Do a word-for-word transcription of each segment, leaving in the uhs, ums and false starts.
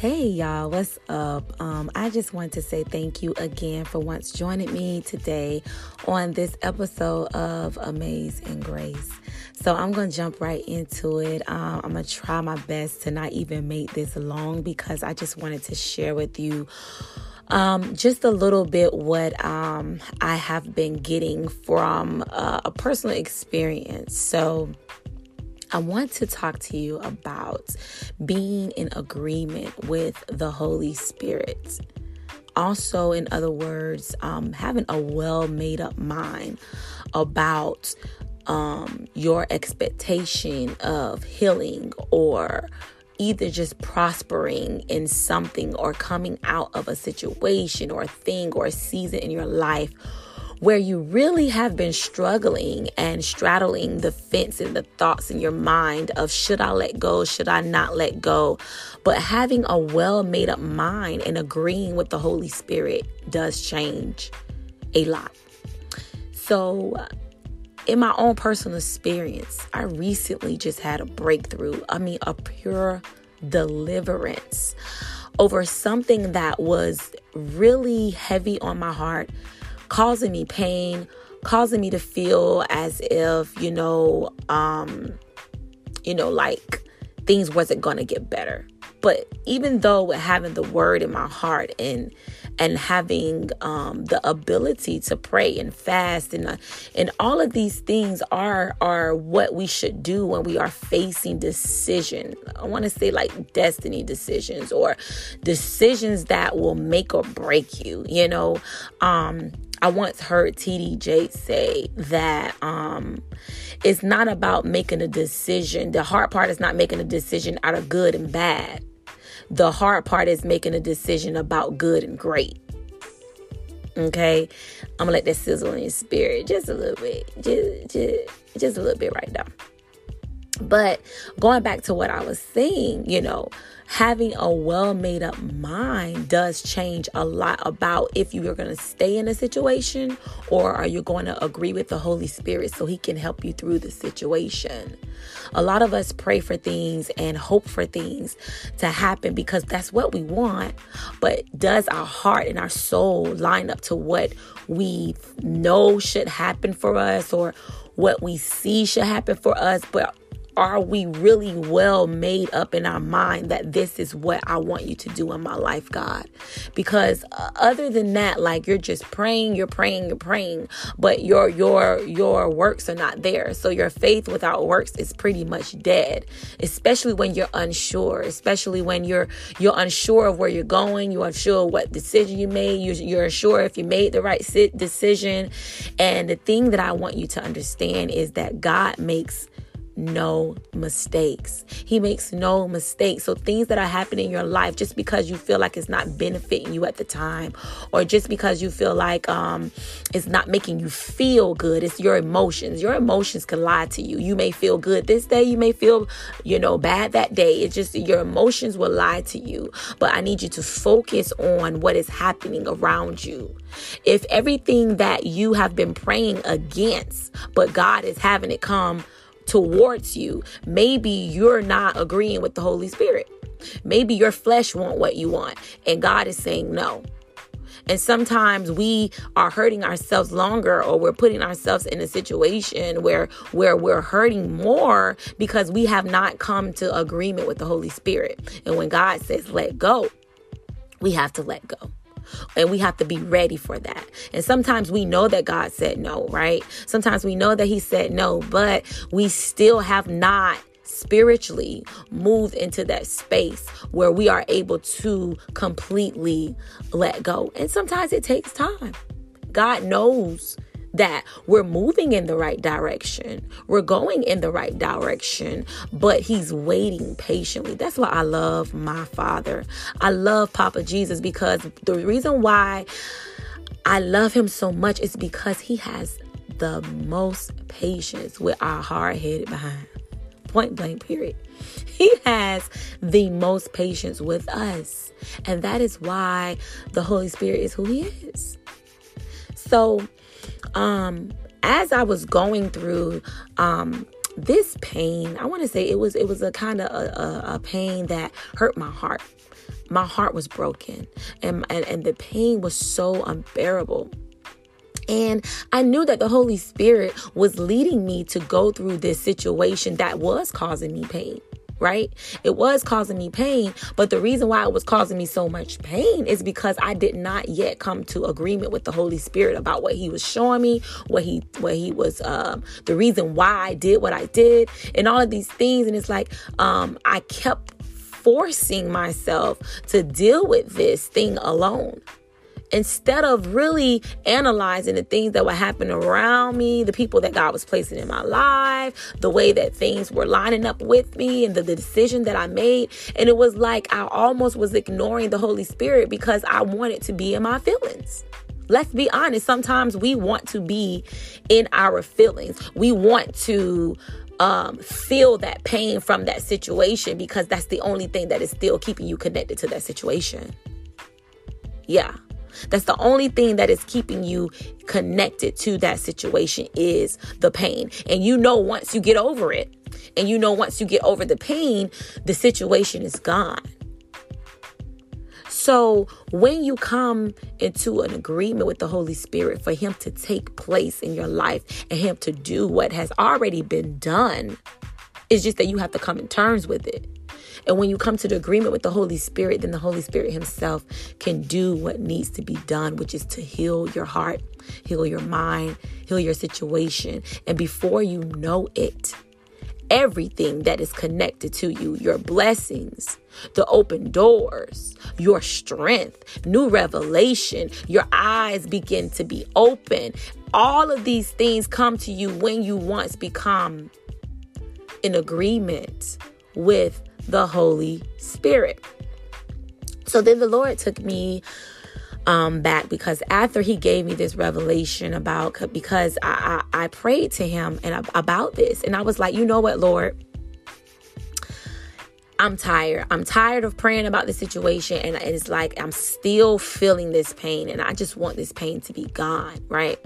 Hey y'all, what's up? Um, I just want to say thank you again for once joining me today on this episode of Amaze and Grace. So I'm going to jump right into it. Um, I'm going to try my best to not even make this long because I just wanted to share with you Um, just a little bit what um, I have been getting from uh, a personal experience. So I want to talk to you about being in agreement with the Holy Spirit. Also, in other words, um, having a well made up mind about um, your expectation of healing or either just prospering in something or coming out of a situation or a thing or a season in your life where you really have been struggling and straddling the fence and the thoughts in your mind of should I let go, should I not let go? But having a well made up mind and agreeing with the Holy Spirit does change a lot. So in my own personal experience, I recently just had a breakthrough. I mean, a pure deliverance over something that was really heavy on my heart, causing me pain, causing me to feel as if, you know, um, you know, like things wasn't going to get better. But even though with having the word in my heart and and having um, the ability to pray and fast and uh, and all of these things are are what we should do when we are facing decision. I want to say like destiny decisions or decisions that will make or break you. You know, um, I once heard T D J say that um, it's not about making a decision. The hard part is not making a decision out of good and bad. The hard part is making a decision about good and great. Okay, I'm gonna let that sizzle in your spirit just a little bit, just, just, just a little bit right now. But going back to what I was saying, you know, having a well made up mind does change a lot about if you are going to stay in a situation or are you going to agree with the Holy Spirit so he can help you through the situation. A lot of us pray for things and hope for things to happen because that's what we want. But does our heart and our soul line up to what we know should happen for us or what we see should happen for us? But are we really well made up in our mind that this is what I want you to do in my life, God? Because other than that, like you're just praying, you're praying, you're praying, but your your your works are not there. So your faith without works is pretty much dead, especially when you're unsure, especially when you're you're unsure of where you're going. You're unsure what decision you made. You're, you're unsure if you made the right decision. And the thing that I want you to understand is that God makes no mistakes. He makes no mistakes. So things that are happening in your life, just because you feel like it's not benefiting you at the time, or just because you feel like um, it's not making you feel good, it's your emotions. Your emotions can lie to you. You may feel good this day. You may feel, you know, bad that day. It's just your emotions will lie to you. But I need you to focus on what is happening around you. If everything that you have been praying against, but God is having it come towards you, maybe you're not agreeing with the Holy Spirit. Maybe your flesh wants what you want, and God is saying no. And sometimes we are hurting ourselves longer, or we're putting ourselves in a situation where where we're hurting more because we have not come to agreement with the Holy Spirit. And when God says let go, we have to let go. And we have to be ready for that. And sometimes we know that God said no, right? Sometimes we know that he said no, but we still have not spiritually moved into that space where we are able to completely let go. And sometimes it takes time. God knows that we're moving in the right direction. We're going in the right direction, but he's waiting patiently. That's why I love my Father. I love Papa Jesus, because the reason why I love him so much is because he has the most patience with our hard-headed behind. Point blank, period. He has the most patience with us. And that is why the Holy Spirit is who he is. So, Um, as I was going through um, this pain, I want to say it was it was a kind of a, a, a pain that hurt my heart. my heart was broken, and, and, and the pain was so unbearable. And I knew that the Holy Spirit was leading me to go through this situation that was causing me pain, right? It was causing me pain, but the reason why it was causing me so much pain is because I did not yet come to agreement with the Holy Spirit about what he was showing me, what he, what he was, um, the reason why I did what I did and all of these things. And it's like, um, I kept forcing myself to deal with this thing alone, instead of really analyzing the things that were happening around me, the people that God was placing in my life, the way that things were lining up with me and the, the decision that I made. And it was like I almost was ignoring the Holy Spirit because I wanted to be in my feelings. Let's be honest. Sometimes we want to be in our feelings. We want to um, feel that pain from that situation because that's the only thing that is still keeping you connected to that situation. Yeah. That's the only thing that is keeping you connected to that situation is the pain. And you know, once you get over it and you know, once you get over the pain, the situation is gone. So when you come into an agreement with the Holy Spirit for him to take place in your life and him to do what has already been done, it's just that you have to come to terms with it. And when you come to the agreement with the Holy Spirit, then the Holy Spirit himself can do what needs to be done, which is to heal your heart, heal your mind, heal your situation. And before you know it, everything that is connected to you, your blessings, the open doors, your strength, new revelation, your eyes begin to be open. All of these things come to you when you once become in agreement with the Holy Spirit. So then the Lord took me um, back, because after he gave me this revelation about, because I, I, I prayed to him and about this, and I was like, you know what, Lord, I'm tired. I'm tired of praying about this situation. And it's like, I'm still feeling this pain and I just want this pain to be gone. Right?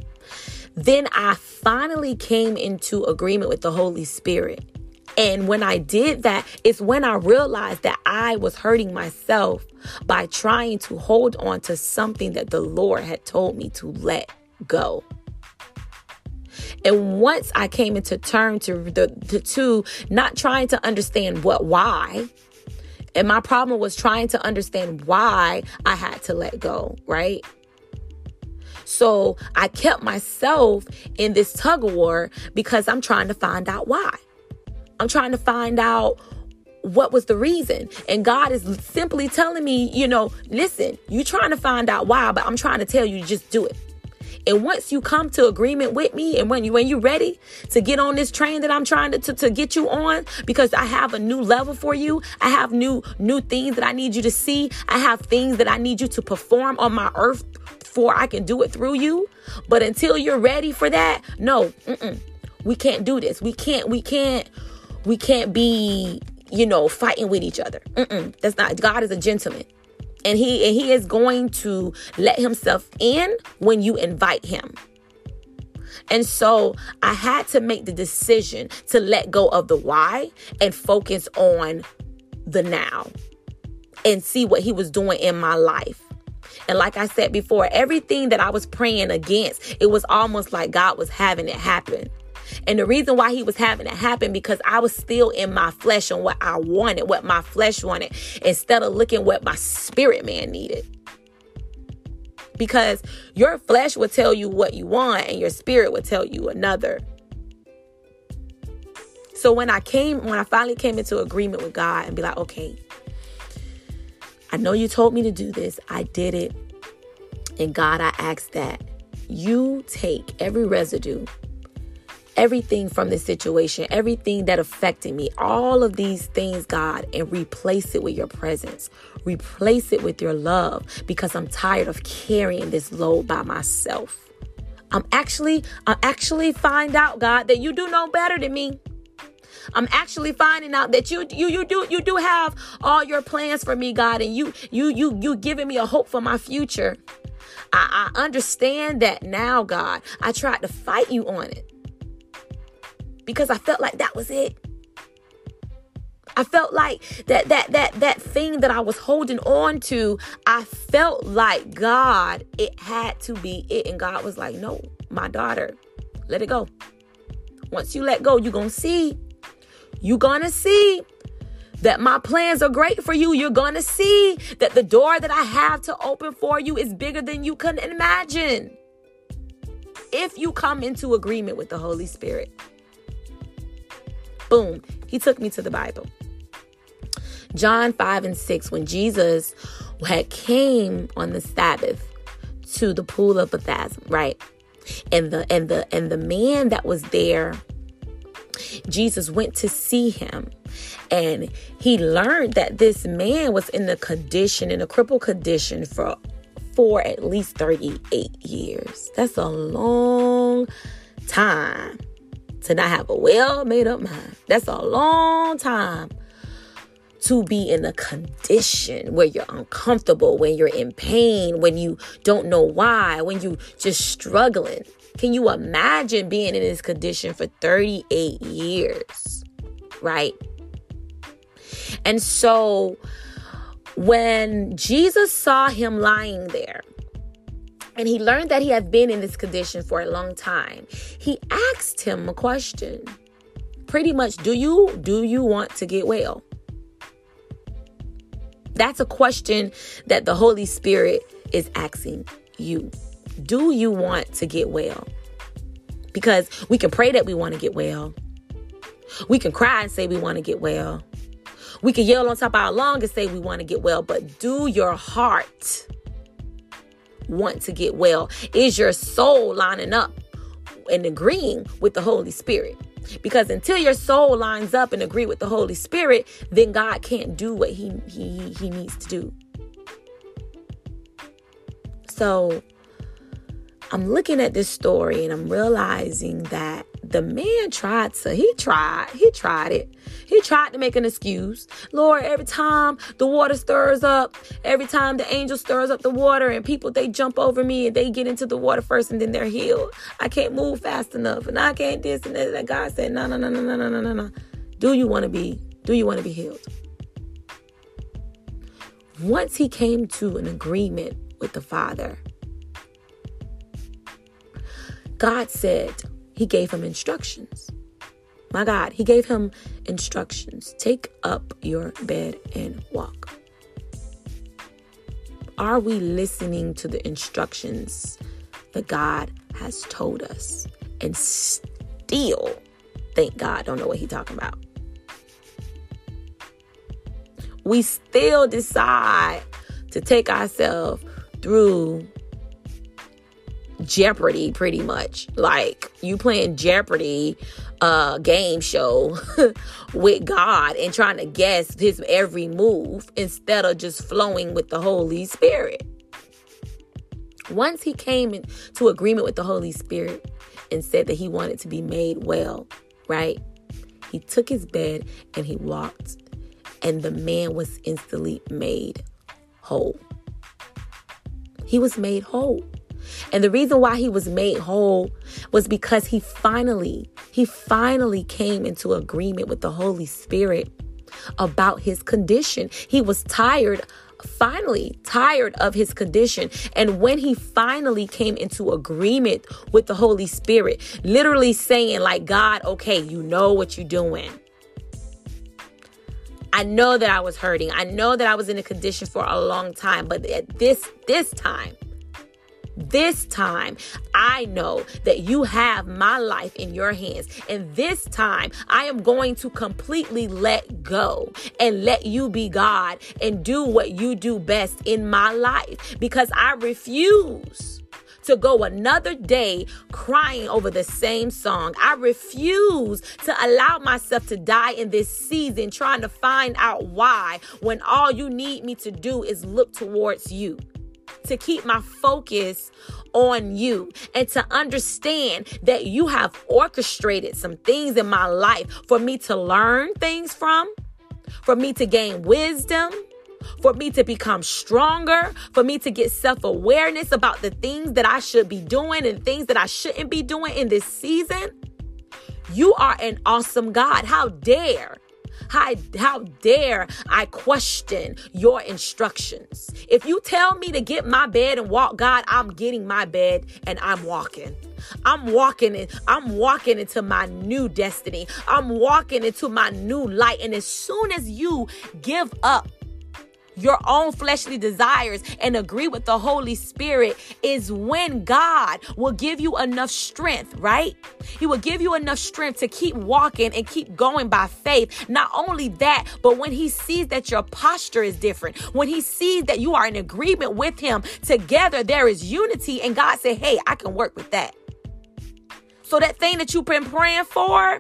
Then I finally came into agreement with the Holy Spirit. And when I did that, it's when I realized that I was hurting myself by trying to hold on to something that the Lord had told me to let go. And once I came into terms to the to, to not trying to understand what, why, and my problem was trying to understand why I had to let go, right? So I kept myself in this tug of war because I'm trying to find out why. I'm trying to find out what was the reason. And God is simply telling me, you know, listen, you're trying to find out why, but I'm trying to tell you, just do it. And once you come to agreement with me and when you when you're ready to get on this train that I'm trying to, to, to get you on, because I have a new level for you. I have new new things that I need you to see. I have things that I need you to perform on my earth before I can do it through you. But until you're ready for that, no, mm-mm, we can't do this. We can't, we can't. We can't be, you know, fighting with each other. Mm-mm, that's not, God is a gentleman. And he, and he is going to let himself in when you invite him. And so I had to make the decision to let go of the why and focus on the now and see what he was doing in my life. And like I said before, everything that I was praying against, it was almost like God was having it happen. And the reason why he was having it happen, because I was still in my flesh and what I wanted, what my flesh wanted, instead of looking what my spirit man needed. Because your flesh will tell you what you want and your spirit will tell you another. So when I came, when I finally came into agreement with God and be like, okay, I know you told me to do this. I did it. And God, I ask that you take every residue, everything from this situation, everything that affected me, all of these things, God, and replace it with your presence. Replace it with your love, because I'm tired of carrying this load by myself. I'm actually, I'm actually find out, God, that you do know better than me. I'm actually finding out that you, you, you do, you do have all your plans for me, God, and you, you, you, you giving me a hope for my future. I, I understand that now, God. I tried to fight you on it, because I felt like that was it. I felt like that that that that thing that I was holding on to, I felt like God, it had to be it. And God was like, no, my daughter, let it go. Once you let go, you're going to see. You're going to see that my plans are great for you. You're going to see that the door that I have to open for you is bigger than you can imagine. If you come into agreement with the Holy Spirit. Boom. He took me to the Bible. John five and six, when Jesus had came on the Sabbath to the pool of Bethesda, right? And the and the and the man that was there, Jesus went to see him, and he learned that this man was in the condition, in a crippled condition for for at least thirty-eight years. That's a long time to not have a well made up mind. That's a long time to be in a condition where you're uncomfortable, when you're in pain, when you don't know why, when you just struggling. Can you imagine being in this condition for thirty-eight years, right? And so when Jesus saw him lying there, and he learned that he had been in this condition for a long time, he asked him a question. Pretty much, do you, do you want to get well? That's a question that the Holy Spirit is asking you. Do you want to get well? Because we can pray that we want to get well. We can cry and say we want to get well. We can yell on top of our lungs and say we want to get well. But do your heart want to get well? Is your soul lining up and agreeing with the Holy Spirit? Because until your soul lines up and agree with the Holy Spirit, then God can't do what he, he, he needs to do. So I'm looking at this story and I'm realizing that the man tried to, he tried, he tried it. He tried to make an excuse. Lord, every time the water stirs up, every time the angel stirs up the water and people, they jump over me and they get into the water first and then they're healed. I can't move fast enough and I can't this and that. And God said, no, no, no, no, no, no, no, no. Do you want to be, do you want to be healed? Once he came to an agreement with the Father, God said, he gave him instructions. My God, he gave him instructions. Take up your bed and walk. Are we listening to the instructions that God has told us and still think God don't know what he's talking about? We still decide to take ourselves through Jeopardy, pretty much. Like, you playing Jeopardy uh game show with God and trying to guess his every move instead of just flowing with the Holy Spirit. Once he came into agreement with the Holy Spirit and said that he wanted to be made well, right? He took his bed and he walked, and the man was instantly made whole. He was made whole. And the reason why he was made whole was because he finally, he finally came into agreement with the Holy Spirit about his condition. He was tired, finally tired of his condition. And when he finally came into agreement with the Holy Spirit, literally saying like, God, okay, you know what you're doing. I know that I was hurting. I know that I was in a condition for a long time, but at this, this time, This time, I know that you have my life in your hands. And this time, I am going to completely let go and let you be God and do what you do best in my life. Because I refuse to go another day crying over the same song. I refuse to allow myself to die in this season trying to find out why, when all you need me to do is look towards you. To keep my focus on you and to understand that you have orchestrated some things in my life for me to learn things from, for me to gain wisdom, for me to become stronger, for me to get self-awareness about the things that I should be doing and things that I shouldn't be doing in this season. You are an awesome God. How dare How, how dare I question your instructions? If you tell me to get my bed and walk, God, I'm getting my bed and I'm walking. I'm walking in, I'm walking into my new destiny. I'm walking into my new light. And as soon as you give up your own fleshly desires and agree with the Holy Spirit is when God will give you enough strength, right? He will give you enough strength to keep walking and keep going by faith. Not only that, but when he sees that your posture is different, when he sees that you are in agreement with him, together there is unity, and God said, hey, I can work with that. So that thing that you've been praying for,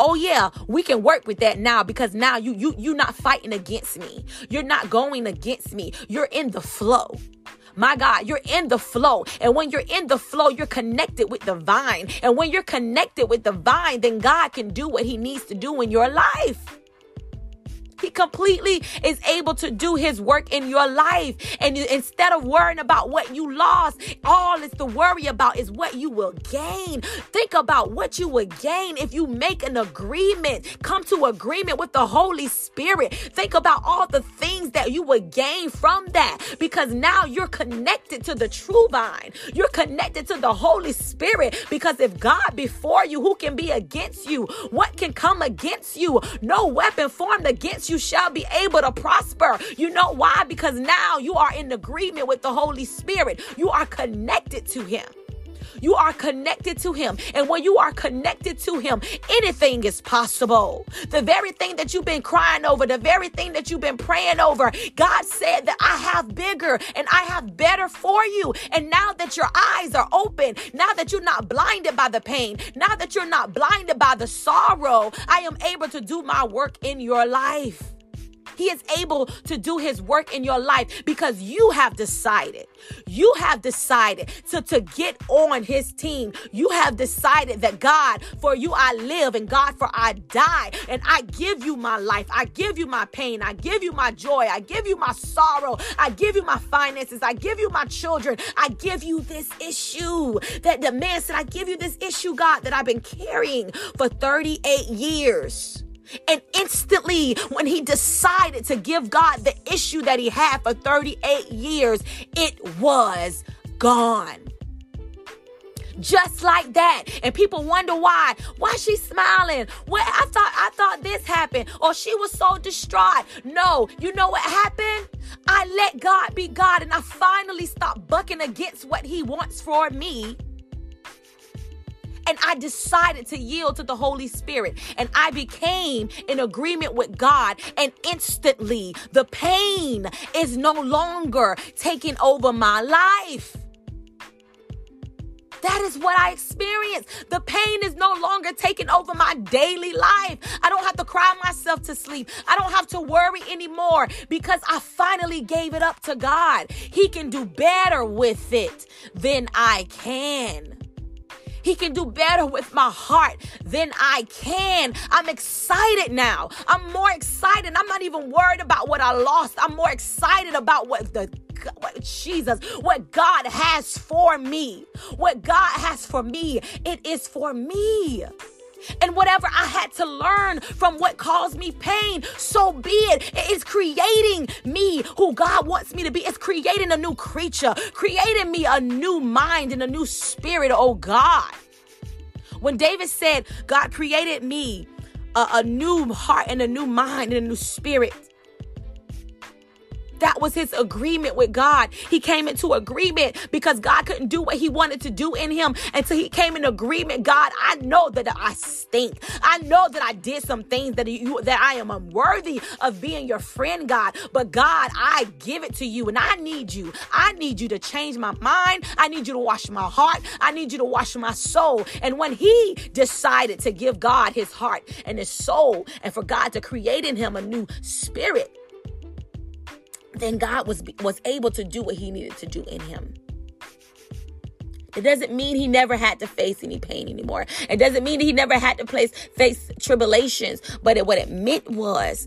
oh yeah, we can work with that now, because now you you you're not fighting against me. You're not going against me. You're in the flow. My God, you're in the flow. And when you're in the flow, you're connected with the vine. And when you're connected with the vine, then God can do what he needs to do in your life. He completely is able to do his work in your life. And instead of worrying about what you lost, all it's to worry about is what you will gain. Think about what you will gain if you make an agreement. Come to agreement with the Holy Spirit. Think about all the things that you will gain from that, because now you're connected to the true vine. You're connected to the Holy Spirit, because if God before you, who can be against you? What can come against you? No weapon formed against you. You shall be able to prosper. You know why? Because now you are in agreement with the Holy Spirit. You are connected to him. You are connected to him. And when you are connected to him, anything is possible. The very thing that you've been crying over, the very thing that you've been praying over, God said that I have bigger and I have better for you. And now that your eyes are open, now that you're not blinded by the pain, now that you're not blinded by the sorrow, I am able to do my work in your life. He is able to do his work in your life, because you have decided, you have decided to, to get on his team. You have decided that, God, for you I live, and God, for I die. And I give you my life. I give you my pain. I give you my joy. I give you my sorrow. I give you my finances. I give you my children. I give you this issue that the man said, I give you this issue, God, that I've been carrying for thirty-eight years. And instantly, when he decided to give God the issue that he had for thirty-eight years, it was gone. Just like that. And people wonder why. Why she smiling? What I thought I thought this happened. Or she was so distraught. No, you know what happened? I let God be God, and I finally stopped bucking against what he wants for me. And I decided to yield to the Holy Spirit. And I became in agreement with God. And instantly, the pain is no longer taking over my life. That is what I experienced. The pain is no longer taking over my daily life. I don't have to cry myself to sleep. I don't have to worry anymore, because I finally gave it up to God. He can do better with it than I can. He can do better with my heart than I can. I'm excited now. I'm more excited. I'm not even worried about what I lost. I'm more excited about what the what Jesus, what God has for me. What God has for me, it is for me. And whatever I had to learn from what caused me pain, so be it. It's creating me who God wants me to be. It's creating a new creature, creating me a new mind and a new spirit, oh God. When David said, God created me a, a new heart and a new mind and a new spirit, that was his agreement with God. He came into agreement because God couldn't do what he wanted to do in him until he came in agreement. God, I know that I stink. I know that I did some things that you, that I am unworthy of being your friend, God. But God, I give it to you, and I need you. I need you to change my mind. I need you to wash my heart. I need you to wash my soul. And when he decided to give God his heart and his soul, and for God to create in him a new spirit, then God was was able to do what he needed to do in him. It doesn't mean he never had to face any pain anymore. It doesn't mean that he never had to place, face tribulations. But it, what it meant was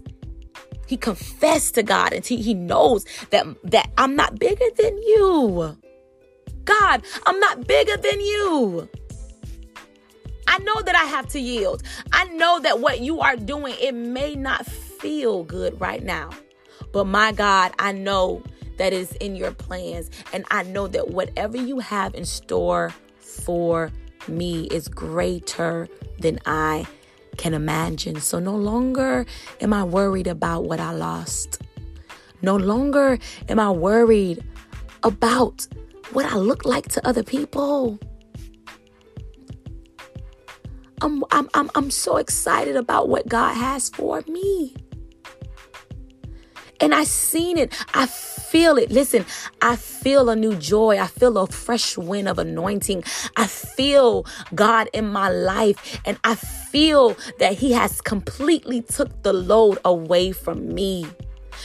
he confessed to God, and he, he knows that, that I'm not bigger than you. God, I'm not bigger than you. I know that I have to yield. I know that what you are doing, it may not feel good right now. But my God, I know that is in your plans. And I know that whatever you have in store for me is greater than I can imagine. So no longer am I worried about what I lost. No longer am I worried about what I look like to other people. I'm I'm I'm I'm so excited about what God has for me. And I seen it. I feel it. Listen, I feel a new joy. I feel a fresh wind of anointing. I feel God in my life. And I feel that he has completely took the load away from me.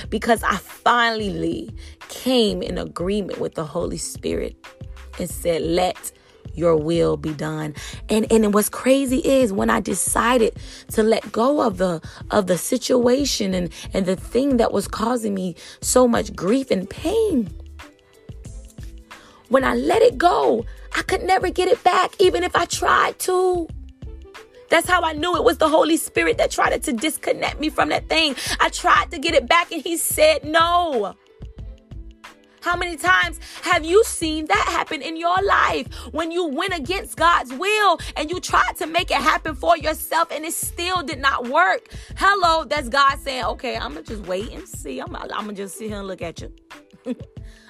Because I finally came in agreement with the Holy Spirit and said, let your will be done. And and what's crazy is when I decided to let go of the of the situation and, and the thing that was causing me so much grief and pain, when I let it go, I could never get it back, even if I tried to. That's how I knew it was the Holy Spirit that tried to disconnect me from that thing. I tried to get it back and he said no. How many times have you seen that happen in your life when you went against God's will and you tried to make it happen for yourself and it still did not work? Hello, that's God saying, okay, I'm going to just wait and see. I'm, I'm going to just sit here and look at you.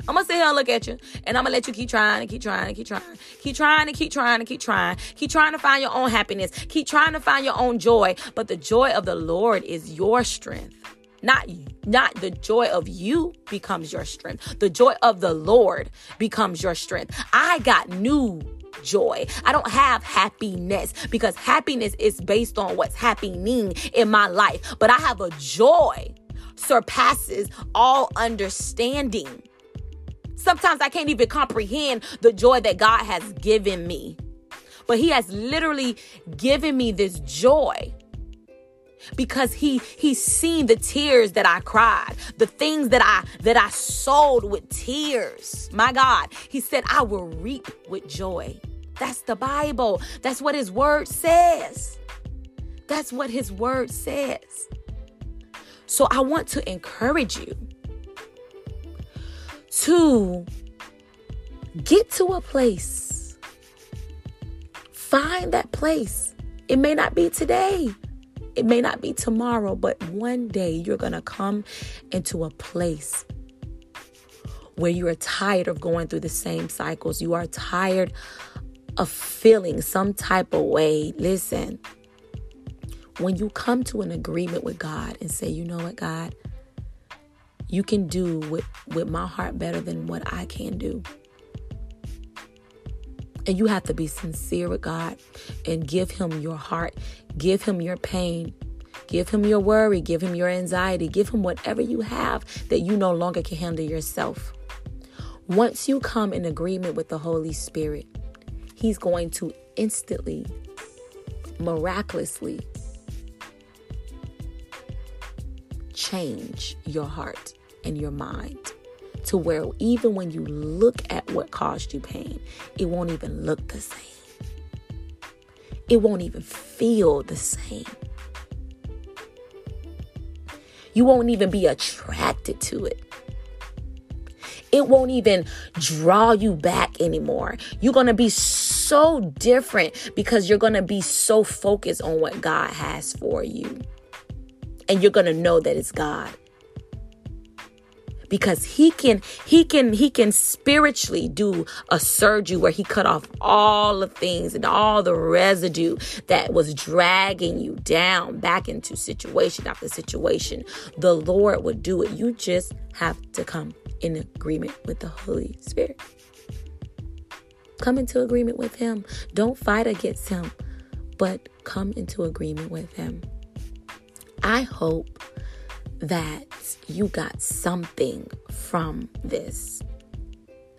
I'm going to sit here and look at you and I'm going to let you keep trying and keep trying and keep trying. Keep trying and keep trying and keep trying. Keep trying to find your own happiness. Keep trying to find your own joy. But the joy of the Lord is your strength. Not, not the joy of you becomes your strength. The joy of the Lord becomes your strength. I got new joy. I don't have happiness because happiness is based on what's happening in my life. But I have a joy surpasses all understanding. Sometimes I can't even comprehend the joy that God has given me. But he has literally given me this joy. Because he he's seen the tears that I cried, the things that I that I sowed with tears. My God, he said, I will reap with joy. That's the Bible. That's what his word says. That's what his word says. So I want to encourage you to get to a place. Find that place. It may not be today. It may not be tomorrow, but one day you're going to come into a place where you are tired of going through the same cycles. You are tired of feeling some type of way. Listen, when you come to an agreement with God and say, you know what, God, you can do with, with my heart better than what I can do. And you have to be sincere with God and give him your heart. Give him your pain. Give him your worry. Give him your anxiety. Give him whatever you have that you no longer can handle yourself. Once you come in agreement with the Holy Spirit, he's going to instantly, miraculously change your heart and your mind. To where even when you look at what caused you pain, it won't even look the same. It won't even feel the same. You won't even be attracted to it. It won't even draw you back anymore. You're going to be so different because you're going to be so focused on what God has for you. And you're going to know that it's God. Because he can, he can, he can spiritually do a surgery where he cut off all the things and all the residue that was dragging you down back into situation after situation. The Lord would do it. You just have to come in agreement with the Holy Spirit. Come into agreement with him. Don't fight against him, but come into agreement with him. I hope that you got something from this,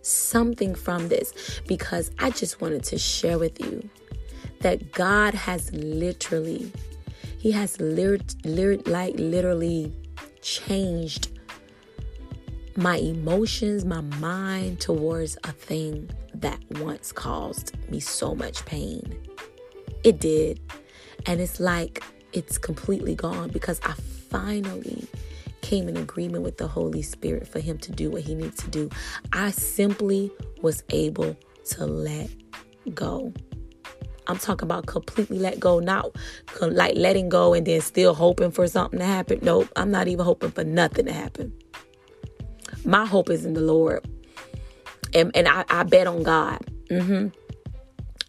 something from this, because I just wanted to share with you that God has literally, he has lit- lit- like literally changed my emotions, my mind towards a thing that once caused me so much pain. It did. And it's like it's completely gone because I finally came in agreement with the Holy Spirit for him to do what he needs to do. I simply was able to let go. I'm talking about completely let go, not like letting go and then still hoping for something to happen. Nope, I'm not even hoping for nothing to happen. My hope is in the Lord. And, and I, I bet on God. Mm-hmm.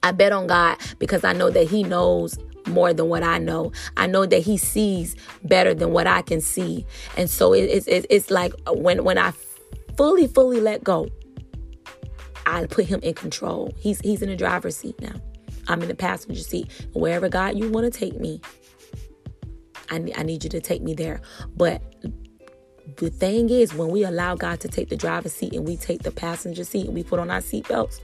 I bet on God because I know that he knows more than what I know. I know that he sees better than what I can see. And so it, it, it, it's like when, when I fully, fully let go, I put him in control. He's, he's in the driver's seat now. I'm in the passenger seat. Wherever, God, you want to take me, I, I need you to take me there. But the thing is, when we allow God to take the driver's seat and we take the passenger seat and we put on our seatbelts,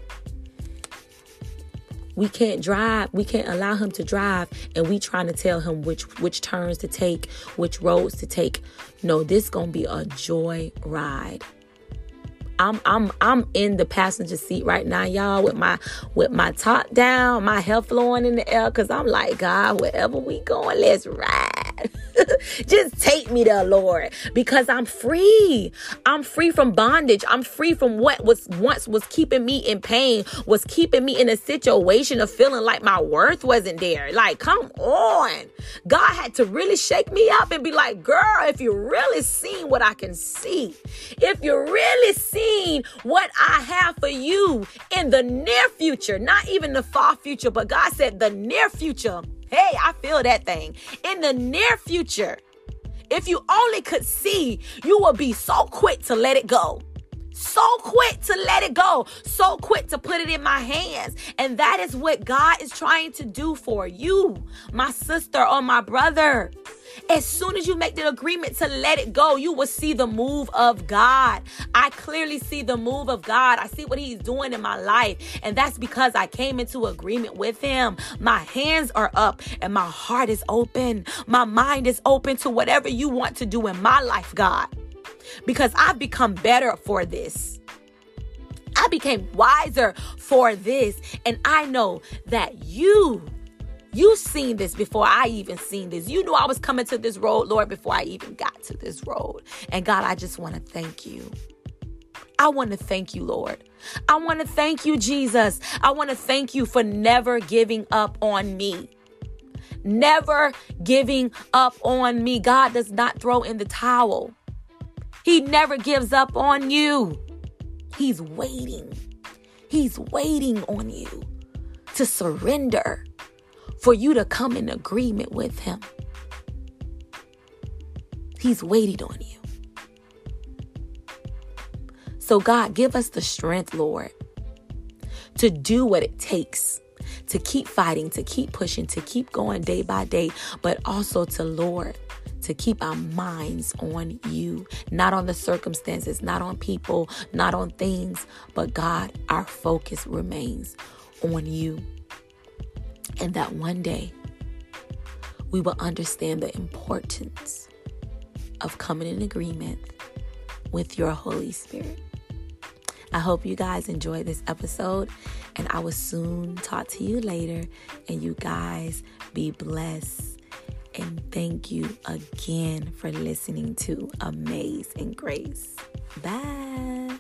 we can't drive. We can't allow him to drive. And we trying to tell him which which turns to take, which roads to take. No, this going to be a joy ride. I'm I'm I'm in the passenger seat right now, y'all, with my with my top down, my hair flowing in the air, because I'm like, God, wherever we going, let's ride. Just take me there, Lord, because I'm free. I'm free from bondage. I'm free from what was once was keeping me in pain, was keeping me in a situation of feeling like my worth wasn't there. Like, come on. God had to really shake me up and be like, girl, if you really seen what I can see, if you really seen what I have for you in the near future, not even the far future, but God said the near future. Hey, I feel that thing. In the near future, if you only could see, you will be so quick to let it go. So quick to let it go. So quick to put it in my hands. And that is what God is trying to do for you, my sister or my brother. As soon as you make the agreement to let it go, you will see the move of God. I clearly see the move of God. I see what he's doing in my life. And that's because I came into agreement with him. My hands are up and my heart is open. My mind is open to whatever you want to do in my life, God. Because I've become better for this. I became wiser for this. And I know that you, you've seen this before I even seen this. You knew I was coming to this road, Lord, before I even got to this road. And God, I just want to thank you. I want to thank you, Lord. I want to thank you, Jesus. I want to thank you for never giving up on me. Never giving up on me. God does not throw in the towel. He never gives up on you. He's waiting. He's waiting on you to surrender, for you to come in agreement with him. He's waiting on you. So God, give us the strength, Lord, to do what it takes, to keep fighting, to keep pushing, to keep going day by day, but also to, Lord, to keep our minds on you, not on the circumstances, not on people, not on things, but God, our focus remains on you. And that one day we will understand the importance of coming in agreement with your Holy Spirit. I hope you guys enjoyed this episode, and I will soon talk to you later. And you guys be blessed. And thank you again for listening to Amaze and Grace. Bye.